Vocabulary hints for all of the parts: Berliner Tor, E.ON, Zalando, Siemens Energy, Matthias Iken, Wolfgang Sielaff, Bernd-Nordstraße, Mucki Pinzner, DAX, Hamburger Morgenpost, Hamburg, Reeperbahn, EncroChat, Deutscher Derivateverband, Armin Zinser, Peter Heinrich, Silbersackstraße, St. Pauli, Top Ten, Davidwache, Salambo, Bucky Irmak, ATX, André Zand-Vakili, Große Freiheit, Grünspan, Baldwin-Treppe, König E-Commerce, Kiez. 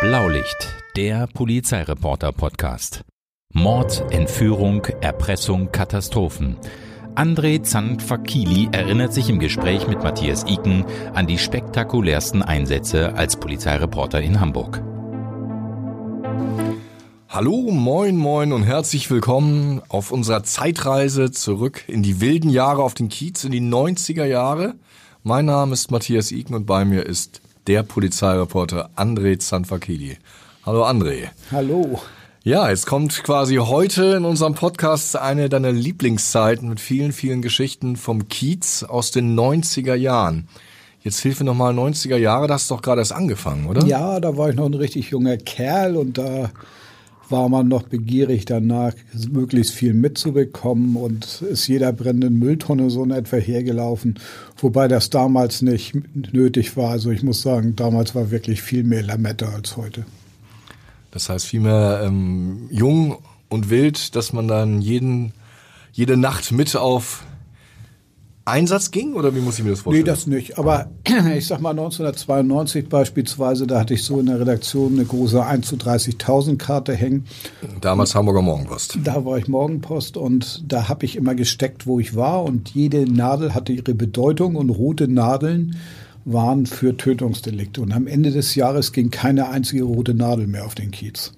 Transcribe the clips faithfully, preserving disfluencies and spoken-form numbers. Blaulicht, der Polizeireporter-Podcast. Mord, Entführung, Erpressung, Katastrophen. André Zand-Vakili erinnert sich im Gespräch mit Matthias Iken an die spektakulärsten Einsätze als Polizeireporter in Hamburg. Hallo, moin, moin und herzlich willkommen auf unserer Zeitreise zurück in die wilden Jahre auf den Kiez, in die neunziger Jahre. Mein Name ist Matthias Iken und bei mir ist der Polizeireporter André Zand-Vakili. Hallo André. Hallo. Ja, jetzt kommt quasi heute in unserem Podcast eine deiner Lieblingszeiten mit vielen, vielen Geschichten vom Kiez aus den neunziger Jahren. Jetzt hilf mir nochmal, neunziger Jahre, da hast du doch gerade erst angefangen, oder? Ja, da war ich noch ein richtig junger Kerl und da war man noch begierig danach, möglichst viel mitzubekommen und ist jeder brennenden Mülltonne so in etwa hergelaufen, wobei das damals nicht nötig war. Also ich muss sagen, damals war wirklich viel mehr Lametta als heute. Das heißt viel mehr ähm, jung und wild, dass man dann jeden, jede Nacht mit auf Einsatz ging? Oder wie muss ich mir das vorstellen? Nee, das nicht. Aber ich sag mal neunzehnhundertzweiundneunzig beispielsweise, da hatte ich so in der Redaktion eine große hundertdreißigtausend-Karte hängen. Damals Hamburger Morgenpost. Da war ich Morgenpost und da habe ich immer gesteckt, wo ich war. Und jede Nadel hatte ihre Bedeutung und rote Nadeln waren für Tötungsdelikte. Und am Ende des Jahres ging keine einzige rote Nadel mehr auf den Kiez.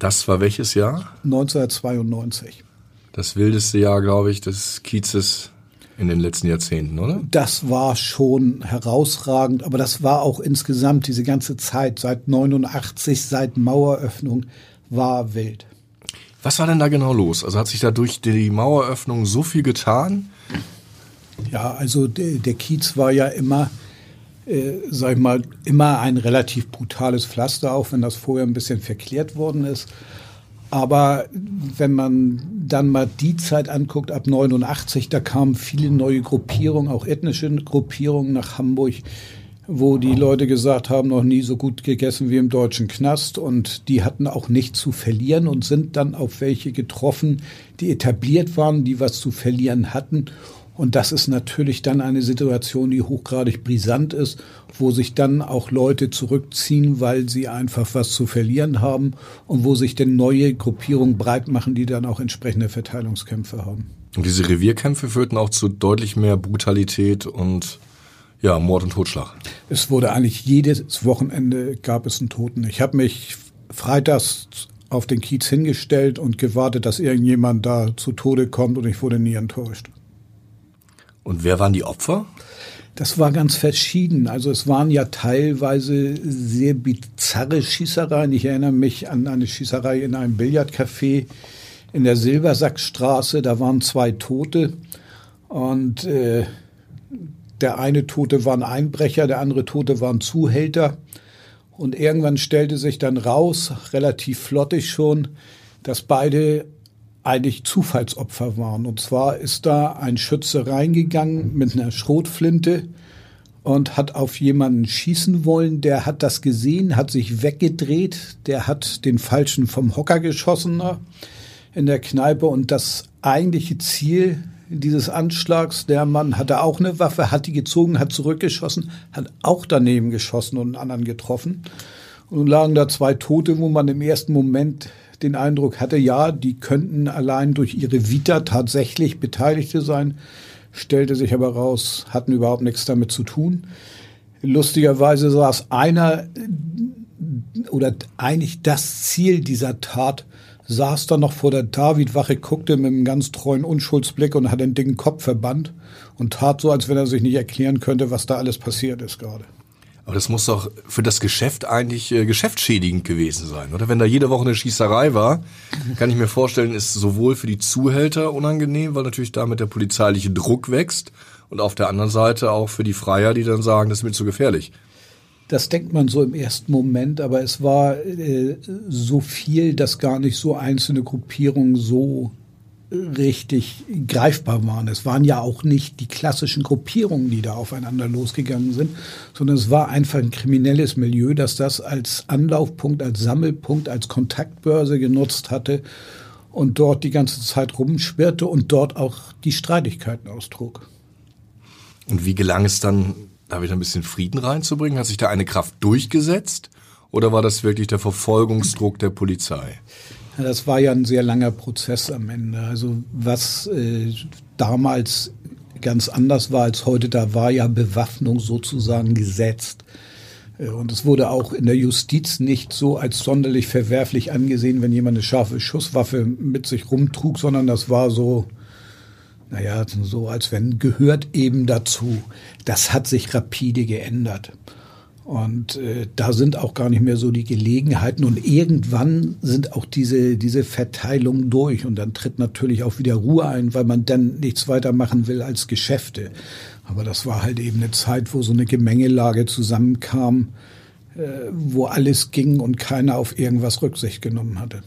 Das war welches Jahr? neunzehnhundertzweiundneunzig. Das wildeste Jahr, glaube ich, des Kiezes in den letzten Jahrzehnten, oder? Das war schon herausragend, aber das war auch insgesamt diese ganze Zeit, seit neunundachtzig, seit Maueröffnung, war wild. Was war denn da genau los? Also hat sich da durch die Maueröffnung so viel getan? Ja, also der, der Kiez war ja immer, äh, sag ich mal, immer ein relativ brutales Pflaster, auch wenn das vorher ein bisschen verklärt worden ist. Aber wenn man dann mal die Zeit anguckt, ab neunundachtzig, da kamen viele neue Gruppierungen, auch ethnische Gruppierungen nach Hamburg, wo die Leute gesagt haben, noch nie so gut gegessen wie im deutschen Knast. Und die hatten auch nichts zu verlieren und sind dann auf welche getroffen, die etabliert waren, die was zu verlieren hatten. Und das ist natürlich dann eine Situation, die hochgradig brisant ist, wo sich dann auch Leute zurückziehen, weil sie einfach was zu verlieren haben und wo sich dann neue Gruppierungen breit machen, die dann auch entsprechende Verteilungskämpfe haben. Und diese Revierkämpfe führten auch zu deutlich mehr Brutalität und ja, Mord und Totschlag. Es wurde eigentlich jedes Wochenende gab es einen Toten. Ich habe mich freitags auf den Kiez hingestellt und gewartet, dass irgendjemand da zu Tode kommt und ich wurde nie enttäuscht. Und wer waren die Opfer? Das war ganz verschieden. Also es waren ja teilweise sehr bizarre Schießereien. Ich erinnere mich an eine Schießerei in einem Billardcafé in der Silbersackstraße. Da waren zwei Tote und äh, der eine Tote war ein Einbrecher, der andere Tote war ein Zuhälter. Und irgendwann stellte sich dann raus, relativ flottig schon, dass beide eigentlich Zufallsopfer waren. Und zwar ist da ein Schütze reingegangen mit einer Schrotflinte und hat auf jemanden schießen wollen. Der hat das gesehen, hat sich weggedreht. Der hat den Falschen vom Hocker geschossen in der Kneipe. Und das eigentliche Ziel dieses Anschlags, der Mann hatte auch eine Waffe, hat die gezogen, hat zurückgeschossen, hat auch daneben geschossen und einen anderen getroffen. Und nun lagen da zwei Tote, wo man im ersten Moment den Eindruck hatte, ja, die könnten allein durch ihre Vita tatsächlich Beteiligte sein, stellte sich aber raus, hatten überhaupt nichts damit zu tun. Lustigerweise saß einer oder eigentlich das Ziel dieser Tat, saß dann noch vor der Davidwache, guckte mit einem ganz treuen Unschuldsblick und hat den dicken Kopf verbannt und tat so, als wenn er sich nicht erklären könnte, was da alles passiert ist gerade. Aber das muss doch für das Geschäft eigentlich äh, geschäftsschädigend gewesen sein, oder? Wenn da jede Woche eine Schießerei war, kann ich mir vorstellen, ist sowohl für die Zuhälter unangenehm, weil natürlich damit der polizeiliche Druck wächst und auf der anderen Seite auch für die Freier, die dann sagen, das ist mir zu gefährlich. Das denkt man so im ersten Moment, aber es war äh, so viel, dass gar nicht so einzelne Gruppierungen so richtig greifbar waren. Es waren ja auch nicht die klassischen Gruppierungen, die da aufeinander losgegangen sind, sondern es war einfach ein kriminelles Milieu, das das als Anlaufpunkt, als Sammelpunkt, als Kontaktbörse genutzt hatte und dort die ganze Zeit rumschwirrte und dort auch die Streitigkeiten austrug. Und wie gelang es dann, da wieder ein bisschen Frieden reinzubringen? Hat sich da eine Kraft durchgesetzt? oder war das wirklich der Verfolgungsdruck der Polizei? Das war ja ein sehr langer Prozess am Ende. Also was äh, damals ganz anders war als heute, da war ja Bewaffnung sozusagen gesetzt. Und es wurde auch in der Justiz nicht so als sonderlich verwerflich angesehen, wenn jemand eine scharfe Schusswaffe mit sich rumtrug, sondern das war so, naja, so als wenn gehört eben dazu. Das hat sich rapide geändert. Und äh, da sind auch gar nicht mehr so die Gelegenheiten. Und irgendwann sind auch diese, diese Verteilungen durch. Und dann tritt natürlich auch wieder Ruhe ein, weil man dann nichts weiter machen will als Geschäfte. Aber das war halt eben eine Zeit, wo so eine Gemengelage zusammenkam, äh, wo alles ging und keiner auf irgendwas Rücksicht genommen hatte.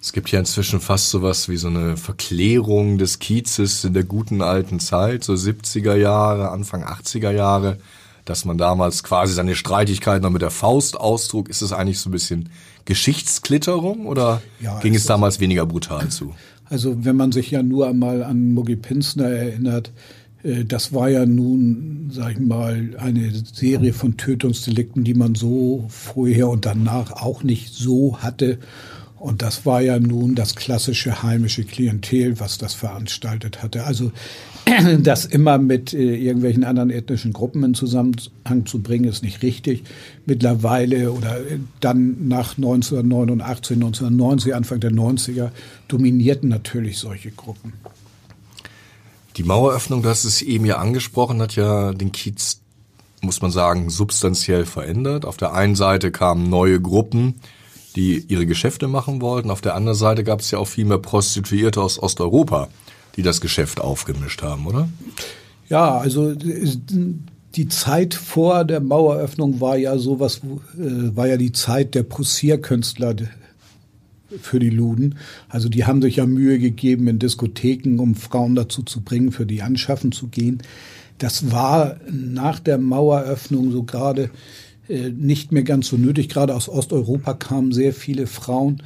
Es gibt ja inzwischen fast sowas wie so eine Verklärung des Kiezes in der guten alten Zeit, so siebziger Jahre, Anfang achtziger Jahre. Dass man damals quasi seine Streitigkeiten noch mit der Faust austrug, ist es eigentlich so ein bisschen Geschichtsklitterung oder ja, ging es damals also weniger brutal zu? Also wenn man sich ja nur einmal an Mucki Pinzner erinnert, das war ja nun, sag ich mal, eine Serie von Tötungsdelikten, die man so vorher und danach auch nicht so hatte. Und das war ja nun das klassische heimische Klientel, was das veranstaltet hatte. Also das immer mit äh, irgendwelchen anderen ethnischen Gruppen in Zusammenhang zu bringen, ist nicht richtig. Mittlerweile oder dann nach neunzehnhundertneunundachtzig, neunzehnhundertneunzig, Anfang der neunziger, dominierten natürlich solche Gruppen. Die Maueröffnung, das ist eben ja angesprochen, hat ja den Kiez, muss man sagen, substanziell verändert. Auf der einen Seite kamen neue Gruppen, die ihre Geschäfte machen wollten. Auf der anderen Seite gab es ja auch viel mehr Prostituierte aus Osteuropa, die das Geschäft aufgemischt haben, oder? Ja, also die Zeit vor der Maueröffnung war ja sowas, war ja die Zeit der Possierkünstler für die Luden. Also die haben sich ja Mühe gegeben in Diskotheken, um Frauen dazu zu bringen, für die Anschaffen zu gehen. Das war nach der Maueröffnung so gerade nicht mehr ganz so nötig. Gerade aus Osteuropa kamen sehr viele Frauen,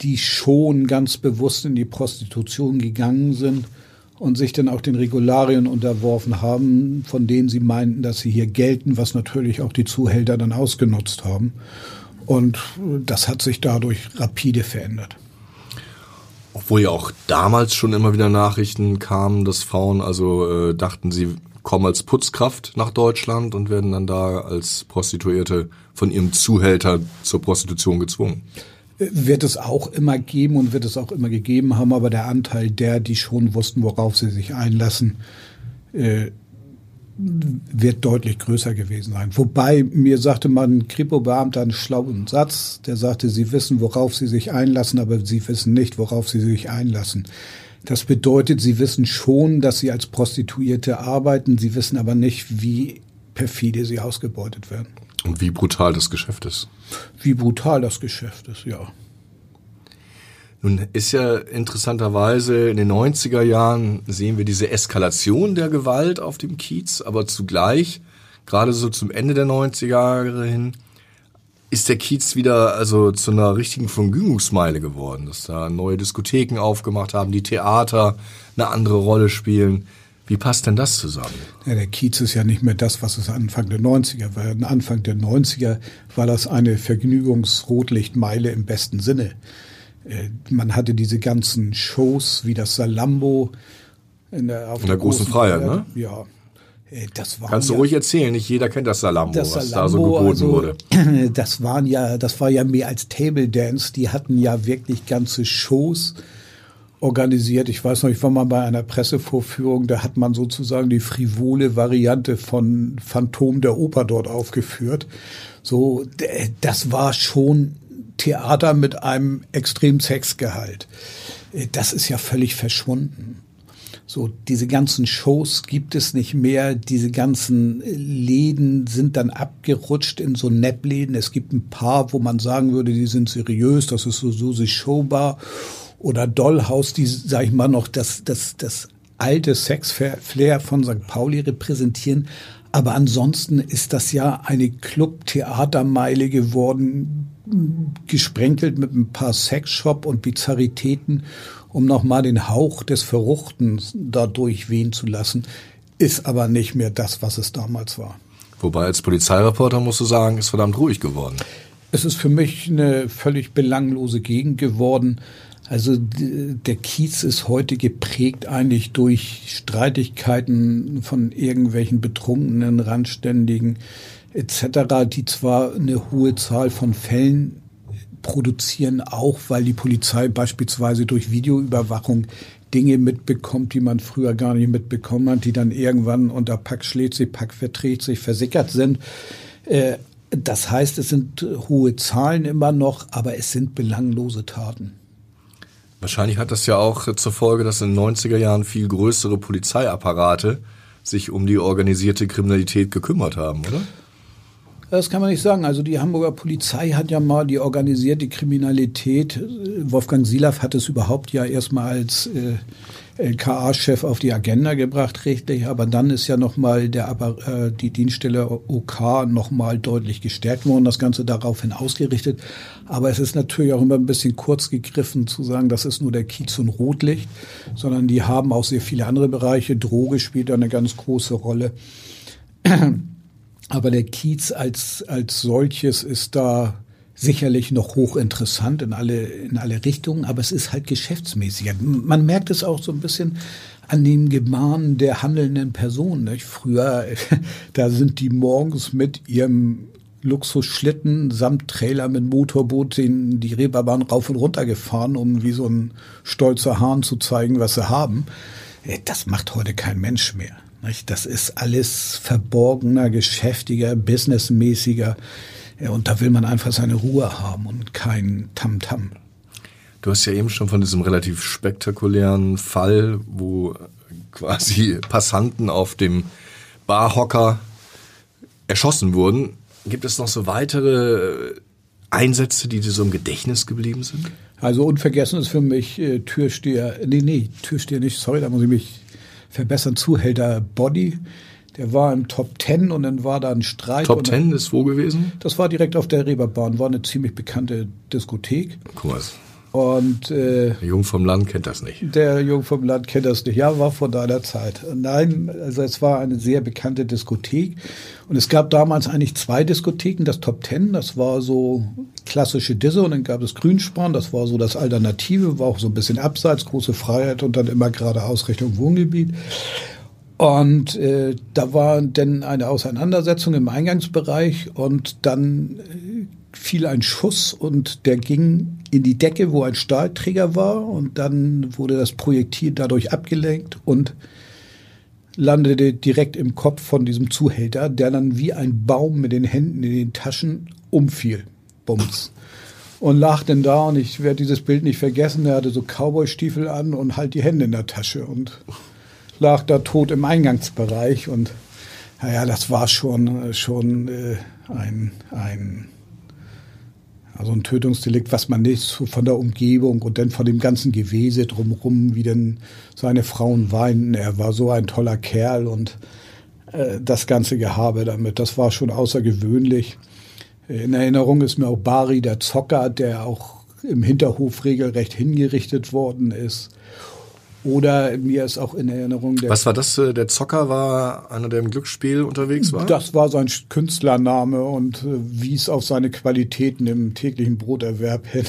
die schon ganz bewusst in die Prostitution gegangen sind und sich dann auch den Regularien unterworfen haben, von denen sie meinten, dass sie hier gelten, was natürlich auch die Zuhälter dann ausgenutzt haben. Und das hat sich dadurch rapide verändert. Obwohl ja auch damals schon immer wieder Nachrichten kamen, dass Frauen also äh, dachten, sie kommen als Putzkraft nach Deutschland und werden dann da als Prostituierte von ihrem Zuhälter zur Prostitution gezwungen. Wird es auch immer geben und wird es auch immer gegeben haben, aber der Anteil der, die schon wussten, worauf sie sich einlassen, äh, wird deutlich größer gewesen sein. Wobei mir sagte man, Kripo-Beamter, einen schlauen Satz, der sagte, sie wissen, worauf sie sich einlassen, aber sie wissen nicht, worauf sie sich einlassen. Das bedeutet, sie wissen schon, dass sie als Prostituierte arbeiten, sie wissen aber nicht, wie perfide sie ausgebeutet werden. Und wie brutal das Geschäft ist. Wie brutal das Geschäft ist, ja. Nun ist ja interessanterweise in den neunziger Jahren sehen wir diese Eskalation der Gewalt auf dem Kiez, aber zugleich, gerade so zum Ende der neunziger Jahre hin, ist der Kiez wieder also zu einer richtigen Vergnügungsmeile geworden, dass da neue Diskotheken aufgemacht haben, die Theater eine andere Rolle spielen. Wie passt denn das zusammen? Ja, der Kiez ist ja nicht mehr das, was es Anfang der neunziger war. Anfang der neunziger war das eine Vergnügungsrotlichtmeile im besten Sinne. Man hatte diese ganzen Shows wie das Salambo in der, auf in der, der Großen Freiheit, ne? Ja. Das waren Kannst du ja, ruhig erzählen, nicht jeder kennt das Salambo, das was Salambo, da so geboten also, wurde. Das waren ja, das war ja mehr als Table Dance, die hatten ja wirklich ganze Shows organisiert. Ich weiß noch, ich war mal bei einer Pressevorführung, da hat man sozusagen die frivole Variante von Phantom der Oper dort aufgeführt. So, das war schon Theater mit einem extremen Sexgehalt. Das ist ja völlig verschwunden. So, diese ganzen Shows gibt es nicht mehr. Diese ganzen Läden sind dann abgerutscht in so Neppläden. Es gibt ein paar, wo man sagen würde, die sind seriös. Das ist so Susi Showbar oder Dollhaus, die, sag ich mal, noch das, das, das alte Sex-Flair von Sankt Pauli repräsentieren. Aber ansonsten ist das ja eine Club-Theatermeile geworden, gesprenkelt mit ein paar Sexshop und Bizarritäten, um nochmal den Hauch des Verruchten dadurch wehen zu lassen, ist aber nicht mehr das, was es damals war. Wobei als Polizeireporter musst du sagen, ist verdammt ruhig geworden. es ist für mich eine völlig belanglose Gegend geworden. Also der Kiez ist heute geprägt eigentlich durch Streitigkeiten von irgendwelchen Betrunkenen, Randständigen et cetera, die zwar eine hohe Zahl von Fällen produzieren, auch weil die Polizei beispielsweise durch Videoüberwachung Dinge mitbekommt, die man früher gar nicht mitbekommen hat, die dann irgendwann unter Pack schlägt sich, Pack verträgt sich, versickert sind. Das heißt, es sind hohe Zahlen immer noch, aber es sind belanglose Taten. Wahrscheinlich hat das ja auch zur Folge, dass in den neunziger Jahren viel größere Polizeiapparate sich um die organisierte Kriminalität gekümmert haben, oder? Das kann man nicht sagen. Also die Hamburger Polizei hat ja mal die organisierte Kriminalität, Wolfgang Sielaff hat es überhaupt ja erstmal als äh, L K A-Chef auf die Agenda gebracht, richtig. Aber dann ist ja nochmal äh, die Dienststelle O K nochmal deutlich gestärkt worden, das Ganze daraufhin ausgerichtet. Aber es ist natürlich auch immer ein bisschen kurz gegriffen zu sagen, das ist nur der Kiez und Rotlicht, sondern die haben auch sehr viele andere Bereiche. Droge spielt da eine ganz große Rolle. Aber der Kiez als, als solches ist da sicherlich noch hochinteressant in alle, in alle Richtungen, aber es ist halt geschäftsmäßig. Man merkt es auch so ein bisschen an dem Gemahnen der handelnden Personen. Nicht? Früher, da sind die morgens mit ihrem Luxusschlitten samt Trailer mit Motorboot in die Reeperbahn rauf und runter gefahren, um wie so ein stolzer Hahn zu zeigen, was sie haben. Das macht heute kein Mensch mehr. Das ist alles verborgener, geschäftiger, businessmäßiger. Und da will man einfach seine Ruhe haben und kein Tamtam. Du hast ja eben schon von diesem relativ spektakulären Fall, wo quasi Passanten auf dem Barhocker erschossen wurden. Gibt es noch so weitere Einsätze, die dir so im Gedächtnis geblieben sind? Also unvergessen ist für mich äh, Türsteher, nee, nee, Türsteher nicht, sorry, da muss ich mich... verbessern, Zuhälter Body. Der war im Top Ten und dann war da ein Streit. Top Ten ist wo gewesen? Das war direkt auf der Reeperbahn, war eine ziemlich bekannte Diskothek. Cool. Und äh, der Jung vom Land kennt das nicht. Der Jung vom Land kennt das nicht. Ja, war von deiner Zeit. Nein, also es war eine sehr bekannte Diskothek. Und es gab damals eigentlich zwei Diskotheken. Das Top Ten, das war so klassische Disse. Und dann gab es Grünspan, das war so das Alternative. War auch so ein bisschen abseits, Große Freiheit und dann immer geradeaus Richtung Wohngebiet. Und äh, da war dann eine Auseinandersetzung im Eingangsbereich. Und dann äh, fiel ein Schuss und der ging in die Decke, wo ein Stahlträger war, und dann wurde das Projektil dadurch abgelenkt und landete direkt im Kopf von diesem Zuhälter, der dann wie ein Baum mit den Händen in den Taschen umfiel. Bums. Und lag denn da, und ich werde dieses Bild nicht vergessen, der hatte so Cowboy-Stiefel an und halt die Hände in der Tasche und lag da tot im Eingangsbereich. Und naja, das war schon, schon äh, ein... ein Also ein Tötungsdelikt, was man nicht so von der Umgebung und dann von dem ganzen Gewese drumherum, wie denn seine Frauen weinten. Er war so ein toller Kerl und äh, das ganze Gehabe damit, das war schon außergewöhnlich. In Erinnerung ist mir auch Bari, der Zocker, der auch im Hinterhof regelrecht hingerichtet worden ist. Oder mir ist auch in Erinnerung... Der Was war das? Der Zocker war einer, der im Glücksspiel unterwegs war? Das war sein Künstlername und wies auf seine Qualitäten im täglichen Broterwerb hin.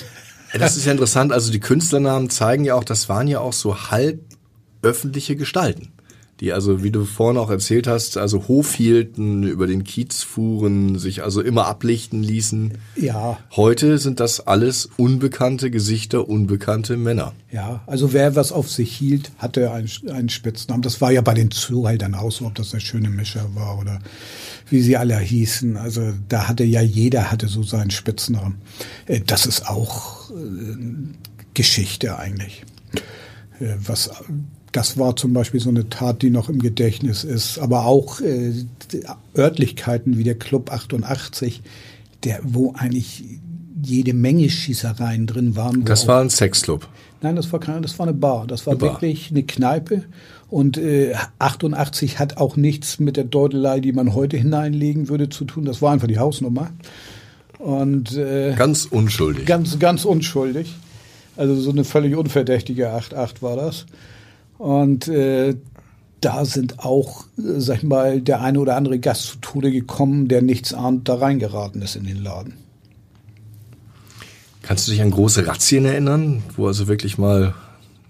Das ist ja interessant. Also die Künstlernamen zeigen ja auch, das waren ja auch so halb öffentliche Gestalten, die also, wie du vorhin auch erzählt hast, also Hof hielten, über den Kiez fuhren, sich also immer ablichten ließen. Ja. Heute sind das alles unbekannte Gesichter, unbekannte Männer. Ja, also wer was auf sich hielt, hatte einen, einen Spitznamen. Das war ja bei den Zuhältern auch so, ob das der schöne Mischer war oder wie sie alle hießen. Also da hatte ja jeder hatte so seinen Spitznamen. Das ist auch Geschichte eigentlich. Was... Das war zum Beispiel so eine Tat, die noch im Gedächtnis ist. Aber auch äh, Örtlichkeiten wie der Club achtundachtzig, der, wo eigentlich jede Menge Schießereien drin waren. Das war ein Sexclub? Nein, das war keine, das war eine Bar. Das war eine wirklich Bar. Eine Kneipe. Und äh, achtundachtzig hat auch nichts mit der Deutelei, die man heute hineinlegen würde, zu tun. Das war einfach die Hausnummer. Und äh, ganz unschuldig. Ganz, ganz unschuldig. Also so eine völlig unverdächtige acht acht war das. Und äh, da sind auch, äh, sag ich mal, der eine oder andere Gast zu Tode gekommen, der nichts ahnt, da reingeraten ist in den Laden. Kannst du dich an große Razzien erinnern, wo also wirklich mal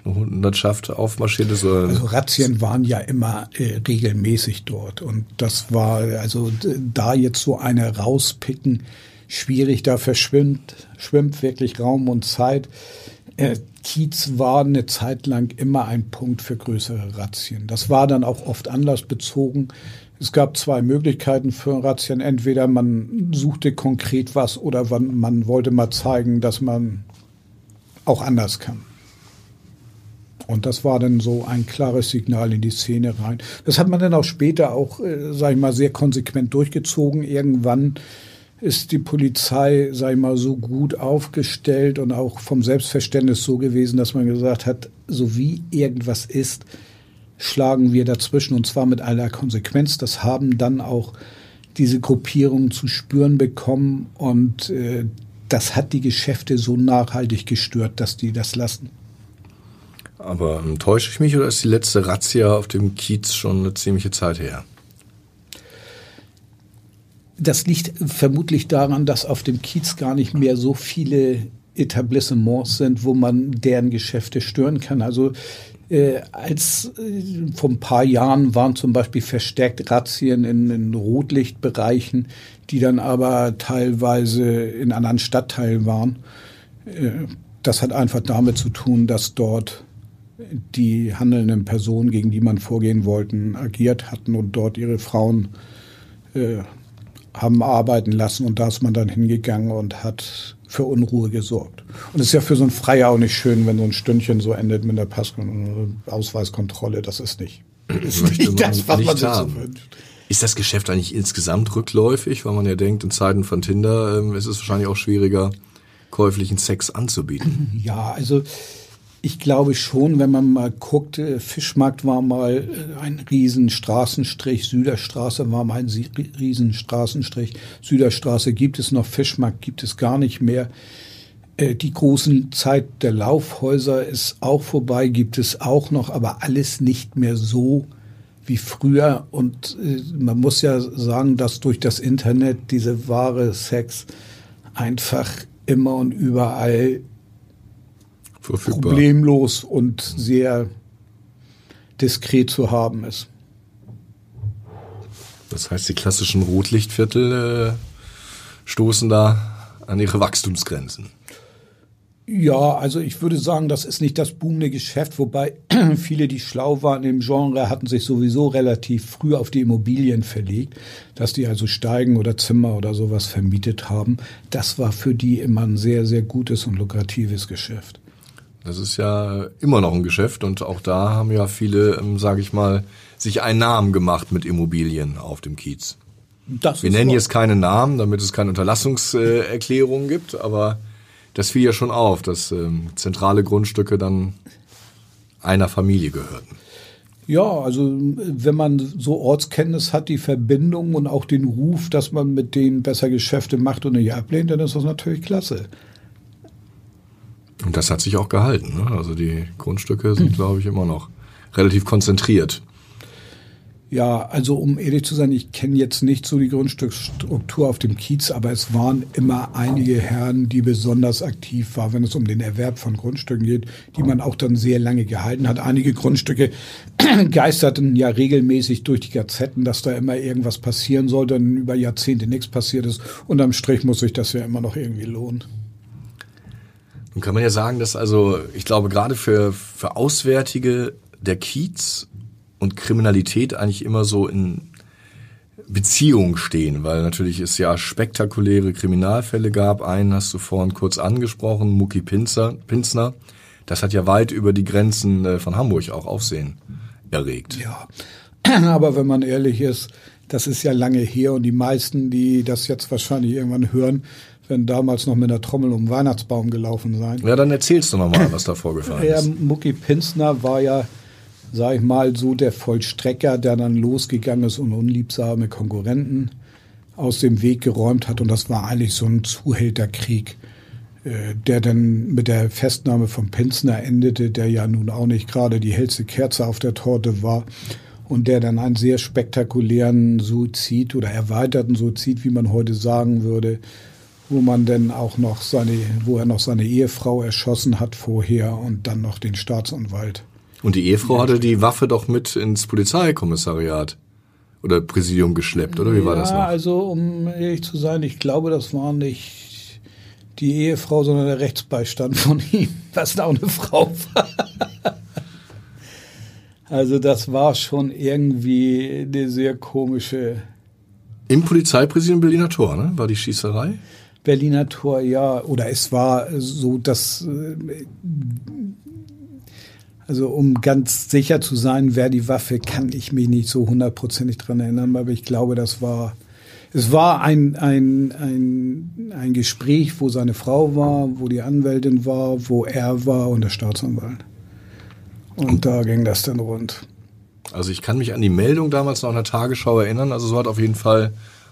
eine Hundertschaft aufmarschiert ist? Oder? Also Razzien waren ja immer äh, regelmäßig dort. Und das war, also da jetzt so eine rauspicken, schwierig, da verschwimmt schwimmt wirklich Raum und Zeit. Äh, Kiez war eine Zeit lang immer ein Punkt für größere Razzien. Das war dann auch oft anlassbezogen. Es gab zwei Möglichkeiten für Razzien. Entweder man suchte konkret was oder man wollte mal zeigen, dass man auch anders kann. Und das war dann so ein klares Signal in die Szene rein. Das hat man dann auch später auch, äh, sag ich mal, sehr konsequent durchgezogen. Irgendwann ist die Polizei, sag ich mal, so gut aufgestellt und auch vom Selbstverständnis so gewesen, dass man gesagt hat, so wie irgendwas ist, schlagen wir dazwischen, und zwar mit aller Konsequenz. Das haben dann auch diese Gruppierungen zu spüren bekommen, und äh, das hat die Geschäfte so nachhaltig gestört, dass die das lassen. Aber ähm, täusche ich mich, oder ist die letzte Razzia auf dem Kiez schon eine ziemliche Zeit her? Das liegt vermutlich daran, dass auf dem Kiez gar nicht mehr so viele Etablissements sind, wo man deren Geschäfte stören kann. Also äh, als äh, vor ein paar Jahren waren zum Beispiel verstärkt Razzien in, in Rotlichtbereichen, die dann aber teilweise in anderen Stadtteilen waren. Äh, das hat einfach damit zu tun, dass dort die handelnden Personen, gegen die man vorgehen wollten, agiert hatten und dort ihre Frauen äh, haben arbeiten lassen, und da ist man dann hingegangen und hat für Unruhe gesorgt. Und es ist ja für so einen Freier auch nicht schön, wenn so ein Stündchen so endet mit einer Pass- und Ausweiskontrolle. Das ist nicht, ist nicht das, was man sich so wünscht. Ist das Geschäft eigentlich insgesamt rückläufig, weil man ja denkt, in Zeiten von Tinder ähm, ist es wahrscheinlich auch schwieriger, käuflichen Sex anzubieten? Ja, also ich glaube schon, wenn man mal guckt, Fischmarkt war mal ein Riesenstraßenstrich, Süderstraße war mal ein Riesenstraßenstrich, Süderstraße gibt es noch, Fischmarkt gibt es gar nicht mehr. Die großen Zeit der Laufhäuser ist auch vorbei, gibt es auch noch, aber alles nicht mehr so wie früher. Und man muss ja sagen, dass durch das Internet diese wahre Sex einfach immer und überall verfügbar, problemlos und sehr diskret zu haben ist. Das heißt, die klassischen Rotlichtviertel äh, stoßen da an ihre Wachstumsgrenzen. Ja, also ich würde sagen, das ist nicht das boomende Geschäft, wobei viele, die schlau waren im Genre, hatten sich sowieso relativ früh auf die Immobilien verlegt, dass die also Steigen oder Zimmer oder sowas vermietet haben. Das war für die immer ein sehr, sehr gutes und lukratives Geschäft. Das ist ja immer noch ein Geschäft, und auch da haben ja viele, ähm, sage ich mal, sich einen Namen gemacht mit Immobilien auf dem Kiez. Das Wir nennen wahr. Jetzt keine Namen, damit es keine Unterlassungserklärungen gibt, aber das fiel ja schon auf, dass ähm, zentrale Grundstücke dann einer Familie gehörten. Ja, also wenn man so Ortskenntnis hat, die Verbindung und auch den Ruf, dass man mit denen besser Geschäfte macht und nicht ablehnt, dann ist das natürlich klasse. Und das hat sich auch gehalten, ne? Also die Grundstücke sind, glaube ich, immer noch relativ konzentriert. Ja, also um ehrlich zu sein, ich kenne jetzt nicht so die Grundstücksstruktur auf dem Kiez, aber es waren immer einige Herren, die besonders aktiv waren, wenn es um den Erwerb von Grundstücken geht, die man auch dann sehr lange gehalten hat. Einige Grundstücke geisterten ja regelmäßig durch die Gazetten, dass da immer irgendwas passieren sollte und über Jahrzehnte nichts passiert ist. Unterm Strich muss sich das ja immer noch irgendwie lohnen. Nun kann man ja sagen, dass also, ich glaube, gerade für, für Auswärtige der Kiez und Kriminalität eigentlich immer so in Beziehung stehen, weil natürlich es ja spektakuläre Kriminalfälle gab. Einen hast du vorhin kurz angesprochen, Mucki Pinzner. Das hat ja weit über die Grenzen von Hamburg auch Aufsehen erregt. Ja, aber wenn man ehrlich ist, das ist ja lange her, und die meisten, die das jetzt wahrscheinlich irgendwann hören, wenn damals noch mit einer Trommel um den Weihnachtsbaum gelaufen sein. Ja, dann erzählst du nochmal, was da vorgefallen ist. Ja, Mucki Pinzner war ja, sag ich mal, so der Vollstrecker, der dann losgegangen ist und unliebsame Konkurrenten aus dem Weg geräumt hat. Und das war eigentlich so ein Zuhälterkrieg, äh, der dann mit der Festnahme von Pinzner endete, der ja nun auch nicht gerade die hellste Kerze auf der Torte war. Und der dann einen sehr spektakulären Suizid oder erweiterten Suizid, wie man heute sagen würde, wo man dann auch noch seine, wo er noch seine Ehefrau erschossen hat vorher und dann noch den Staatsanwalt. Und die Ehefrau hatte die Waffe doch mit ins Polizeikommissariat oder Präsidium geschleppt, oder wie war ja, das noch? Ja, also um ehrlich zu sein, ich glaube, das war nicht die Ehefrau, sondern der Rechtsbeistand von ihm, was auch eine Frau war. Also das war schon irgendwie eine sehr komische... Im Polizeipräsidium Berliner Tor, ne? War die Schießerei? Berliner Tor, ja. Oder es war so, dass... Also um ganz sicher zu sein, wer die Waffe, kann ich mich nicht so hundertprozentig dran erinnern. Aber ich glaube, das war... Es war ein, ein, ein, ein Gespräch, wo seine Frau war, wo die Anwältin war, wo er war und der Staatsanwalt. Und da ging das dann rund. Also ich kann mich an die Meldung damals noch in der Tagesschau erinnern. Also so hat auf jeden Fall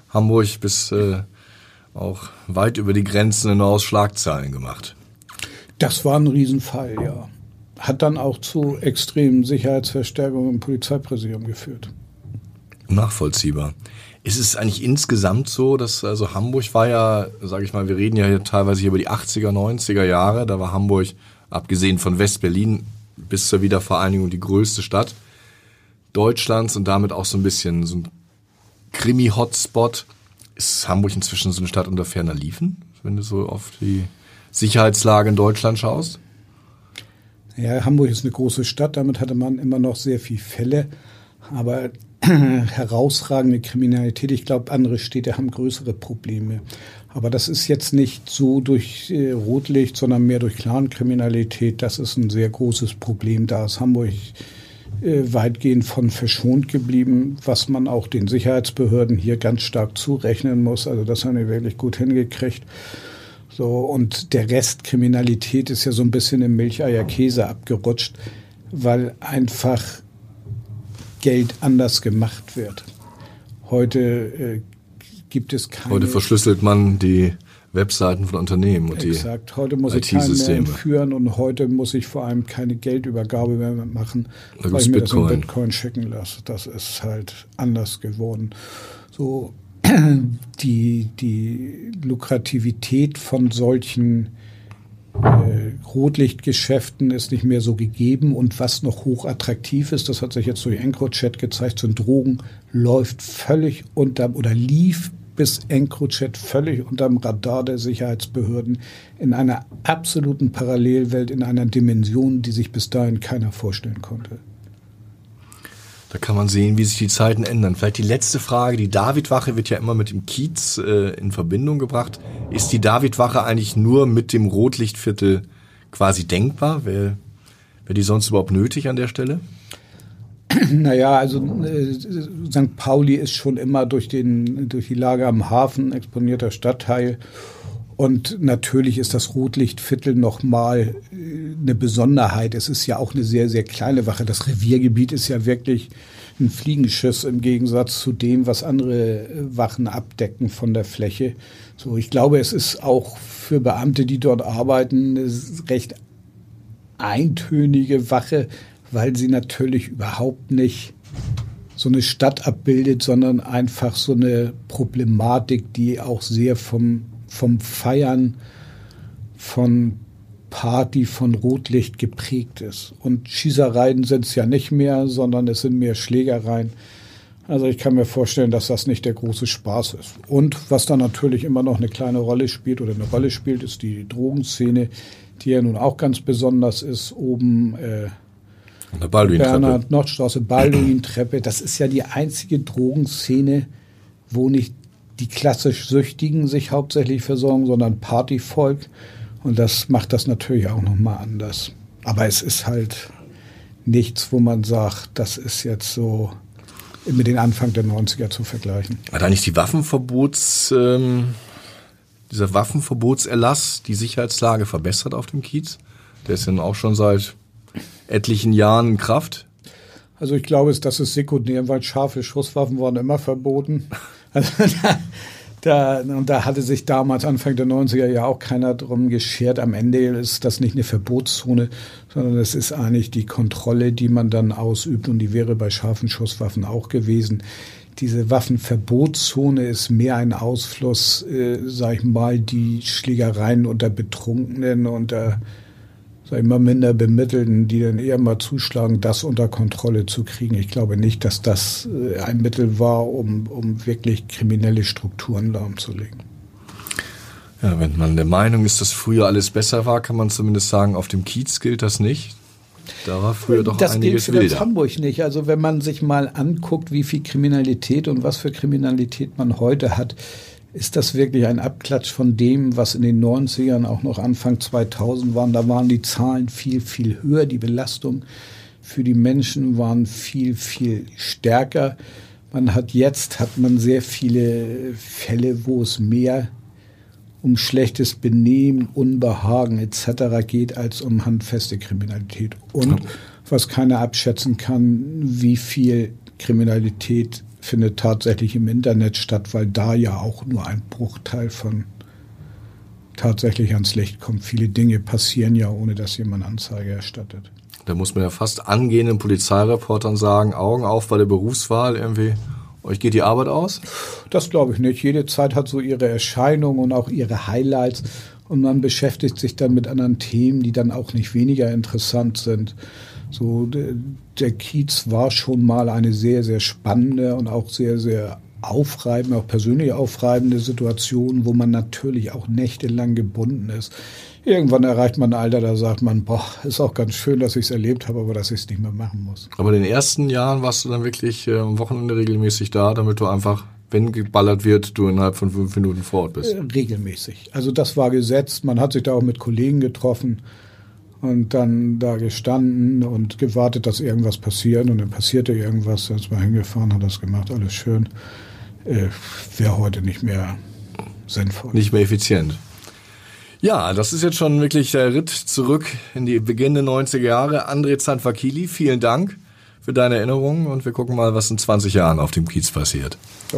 Hamburg bis äh, auch weit über die Grenzen hinaus Schlagzeilen gemacht. Das war ein Riesenfall, ja. Hat dann auch zu extremen Sicherheitsverstärkungen im Polizeipräsidium geführt. Nachvollziehbar. Ist es eigentlich insgesamt so, dass also Hamburg war ja, sage ich mal, wir reden ja hier teilweise hier über die achtziger, neunziger Jahre. Da war Hamburg, abgesehen von West-Berlin, bis zur Wiedervereinigung die größte Stadt Deutschlands und damit auch so ein bisschen so ein Krimi-Hotspot. Ist Hamburg inzwischen so eine Stadt unter ferner Liefen, wenn du so auf die Sicherheitslage in Deutschland schaust? Ja, Hamburg ist eine große Stadt, damit hatte man immer noch sehr viele Fälle, aber herausragende Kriminalität. Ich glaube, andere Städte haben größere Probleme. Aber das ist jetzt nicht so durch äh, Rotlicht, sondern mehr durch Clan-Kriminalität. Das ist ein sehr großes Problem. Da ist Hamburg äh, weitgehend von verschont geblieben, was man auch den Sicherheitsbehörden hier ganz stark zurechnen muss. Also das haben wir wirklich gut hingekriegt. So, und der Rest Kriminalität ist ja so ein bisschen im Milcheier-Käse abgerutscht, weil einfach Geld anders gemacht wird. Heute äh, gibt es keine... Heute verschlüsselt man die Webseiten von Unternehmen und exakt. Die heute muss ich keinen mehr entführen und heute muss ich vor allem keine Geldübergabe mehr machen, da weil ich mir Bitcoin. das in Bitcoin schicken lasse. Das ist halt anders geworden. So die, die Lukrativität von solchen Äh, Rotlichtgeschäften ist nicht mehr so gegeben und was noch hochattraktiv ist, das hat sich jetzt durch EncroChat gezeigt, sind Drogen, läuft völlig unter oder lief bis EncroChat völlig unterm Radar der Sicherheitsbehörden in einer absoluten Parallelwelt, in einer Dimension, die sich bis dahin keiner vorstellen konnte. Da kann man sehen, wie sich die Zeiten ändern. Vielleicht die letzte Frage, die Davidwache wird ja immer mit dem Kiez äh, in Verbindung gebracht. Ist die Davidwache eigentlich nur mit dem Rotlichtviertel quasi denkbar? Wäre wär die sonst überhaupt nötig an der Stelle? Naja, also äh, Sankt Pauli ist schon immer durch, den, durch die Lage am Hafen exponierter Stadtteil. Und natürlich ist das Rotlichtviertel nochmal eine Besonderheit. Es ist ja auch eine sehr, sehr kleine Wache. Das Reviergebiet ist ja wirklich ein Fliegenschiss im Gegensatz zu dem, was andere Wachen abdecken von der Fläche. So, ich glaube, es ist auch für Beamte, die dort arbeiten, eine recht eintönige Wache, weil sie natürlich überhaupt nicht so eine Stadt abbildet, sondern einfach so eine Problematik, die auch sehr vom vom Feiern, von Party, von Rotlicht geprägt ist. Und Schießereien sind es ja nicht mehr, sondern es sind mehr Schlägereien. Also ich kann mir vorstellen, dass das nicht der große Spaß ist. Und was da natürlich immer noch eine kleine Rolle spielt oder eine Rolle spielt, ist die Drogenszene, die ja nun auch ganz besonders ist. Oben äh, an der Baldwin-Treppe. Bernd-Nordstraße, Baldwin-Treppe. Das ist ja die einzige Drogenszene, wo nicht die klassisch Süchtigen sich hauptsächlich versorgen, sondern Partyvolk. Und das macht das natürlich auch nochmal anders. Aber es ist halt nichts, wo man sagt, das ist jetzt so mit den Anfang der neunziger zu vergleichen. Hat eigentlich die Waffenverbots, ähm, dieser Waffenverbotserlass die Sicherheitslage verbessert auf dem Kiez? Der ist ja auch schon seit etlichen Jahren in Kraft. Also ich glaube, das ist sekundär, weil scharfe Schusswaffen waren immer verboten. Also da, da, und da hatte sich damals Anfang der neunziger ja auch keiner drum geschert. Am Ende ist das nicht eine Verbotszone, sondern es ist eigentlich die Kontrolle, die man dann ausübt. Und die wäre bei scharfen Schusswaffen auch gewesen. diese Waffenverbotszone ist mehr ein Ausfluss, äh, sag ich mal, die Schlägereien unter Betrunkenen, unter, sag ich mal, minder Bemittelten, die dann eher mal zuschlagen, das unter Kontrolle zu kriegen. Ich glaube nicht, dass das äh, ein Mittel war, um, um wirklich kriminelle Strukturen lahmzulegen. Ja, wenn man der Meinung ist, dass früher alles besser war, kann man zumindest sagen, auf dem Kiez gilt das nicht. Da war früher doch das einiges wilder. Das gilt für Hamburg nicht. Also wenn man sich mal anguckt, wie viel Kriminalität und was für Kriminalität man heute hat, ist das wirklich ein Abklatsch von dem, was in den neunzigern, auch noch Anfang zweitausend waren. Da waren die Zahlen viel, viel höher. Die Belastung für die Menschen waren viel, viel stärker. Man hat jetzt, hat man sehr viele Fälle, wo es mehr um schlechtes Benehmen, Unbehagen et cetera geht, als um handfeste Kriminalität. Und was keiner abschätzen kann, wie viel Kriminalität findet tatsächlich im Internet statt, weil da ja auch nur ein Bruchteil von tatsächlich ans Licht kommt. Viele Dinge passieren ja, ohne dass jemand Anzeige erstattet. Da muss man ja fast angehenden Polizeireportern sagen, Augen auf bei der Berufswahl irgendwie. Euch geht die Arbeit aus? Das glaube ich nicht. Jede Zeit hat so ihre Erscheinungen und auch ihre Highlights. Und man beschäftigt sich dann mit anderen Themen, die dann auch nicht weniger interessant sind. So, der, der Kiez war schon mal eine sehr, sehr spannende und auch sehr, sehr aufreibende, auch persönlich aufreibende Situation, wo man natürlich auch nächtelang gebunden ist. Irgendwann erreicht man ein Alter, da sagt man, boah, ist auch ganz schön, dass ich es erlebt habe, aber dass ich es nicht mehr machen muss. Aber in den ersten Jahren warst du dann wirklich äh, am Wochenende regelmäßig da, damit du einfach, wenn geballert wird, du innerhalb von fünf Minuten vor Ort bist? Äh, regelmäßig. Also das war gesetzt. Man hat sich da auch mit Kollegen getroffen und dann da gestanden und gewartet, dass irgendwas passiert. Und dann passierte irgendwas. Dann ist man hingefahren, hat das gemacht, alles schön. Äh, Wäre heute nicht mehr sinnvoll. Nicht mehr effizient. Ja, das ist jetzt schon wirklich der Ritt zurück in die Beginn der neunziger Jahre. André Zand-Vakili, vielen Dank für deine Erinnerungen und wir gucken mal, was in zwanzig Jahren auf dem Kiez passiert. Oh.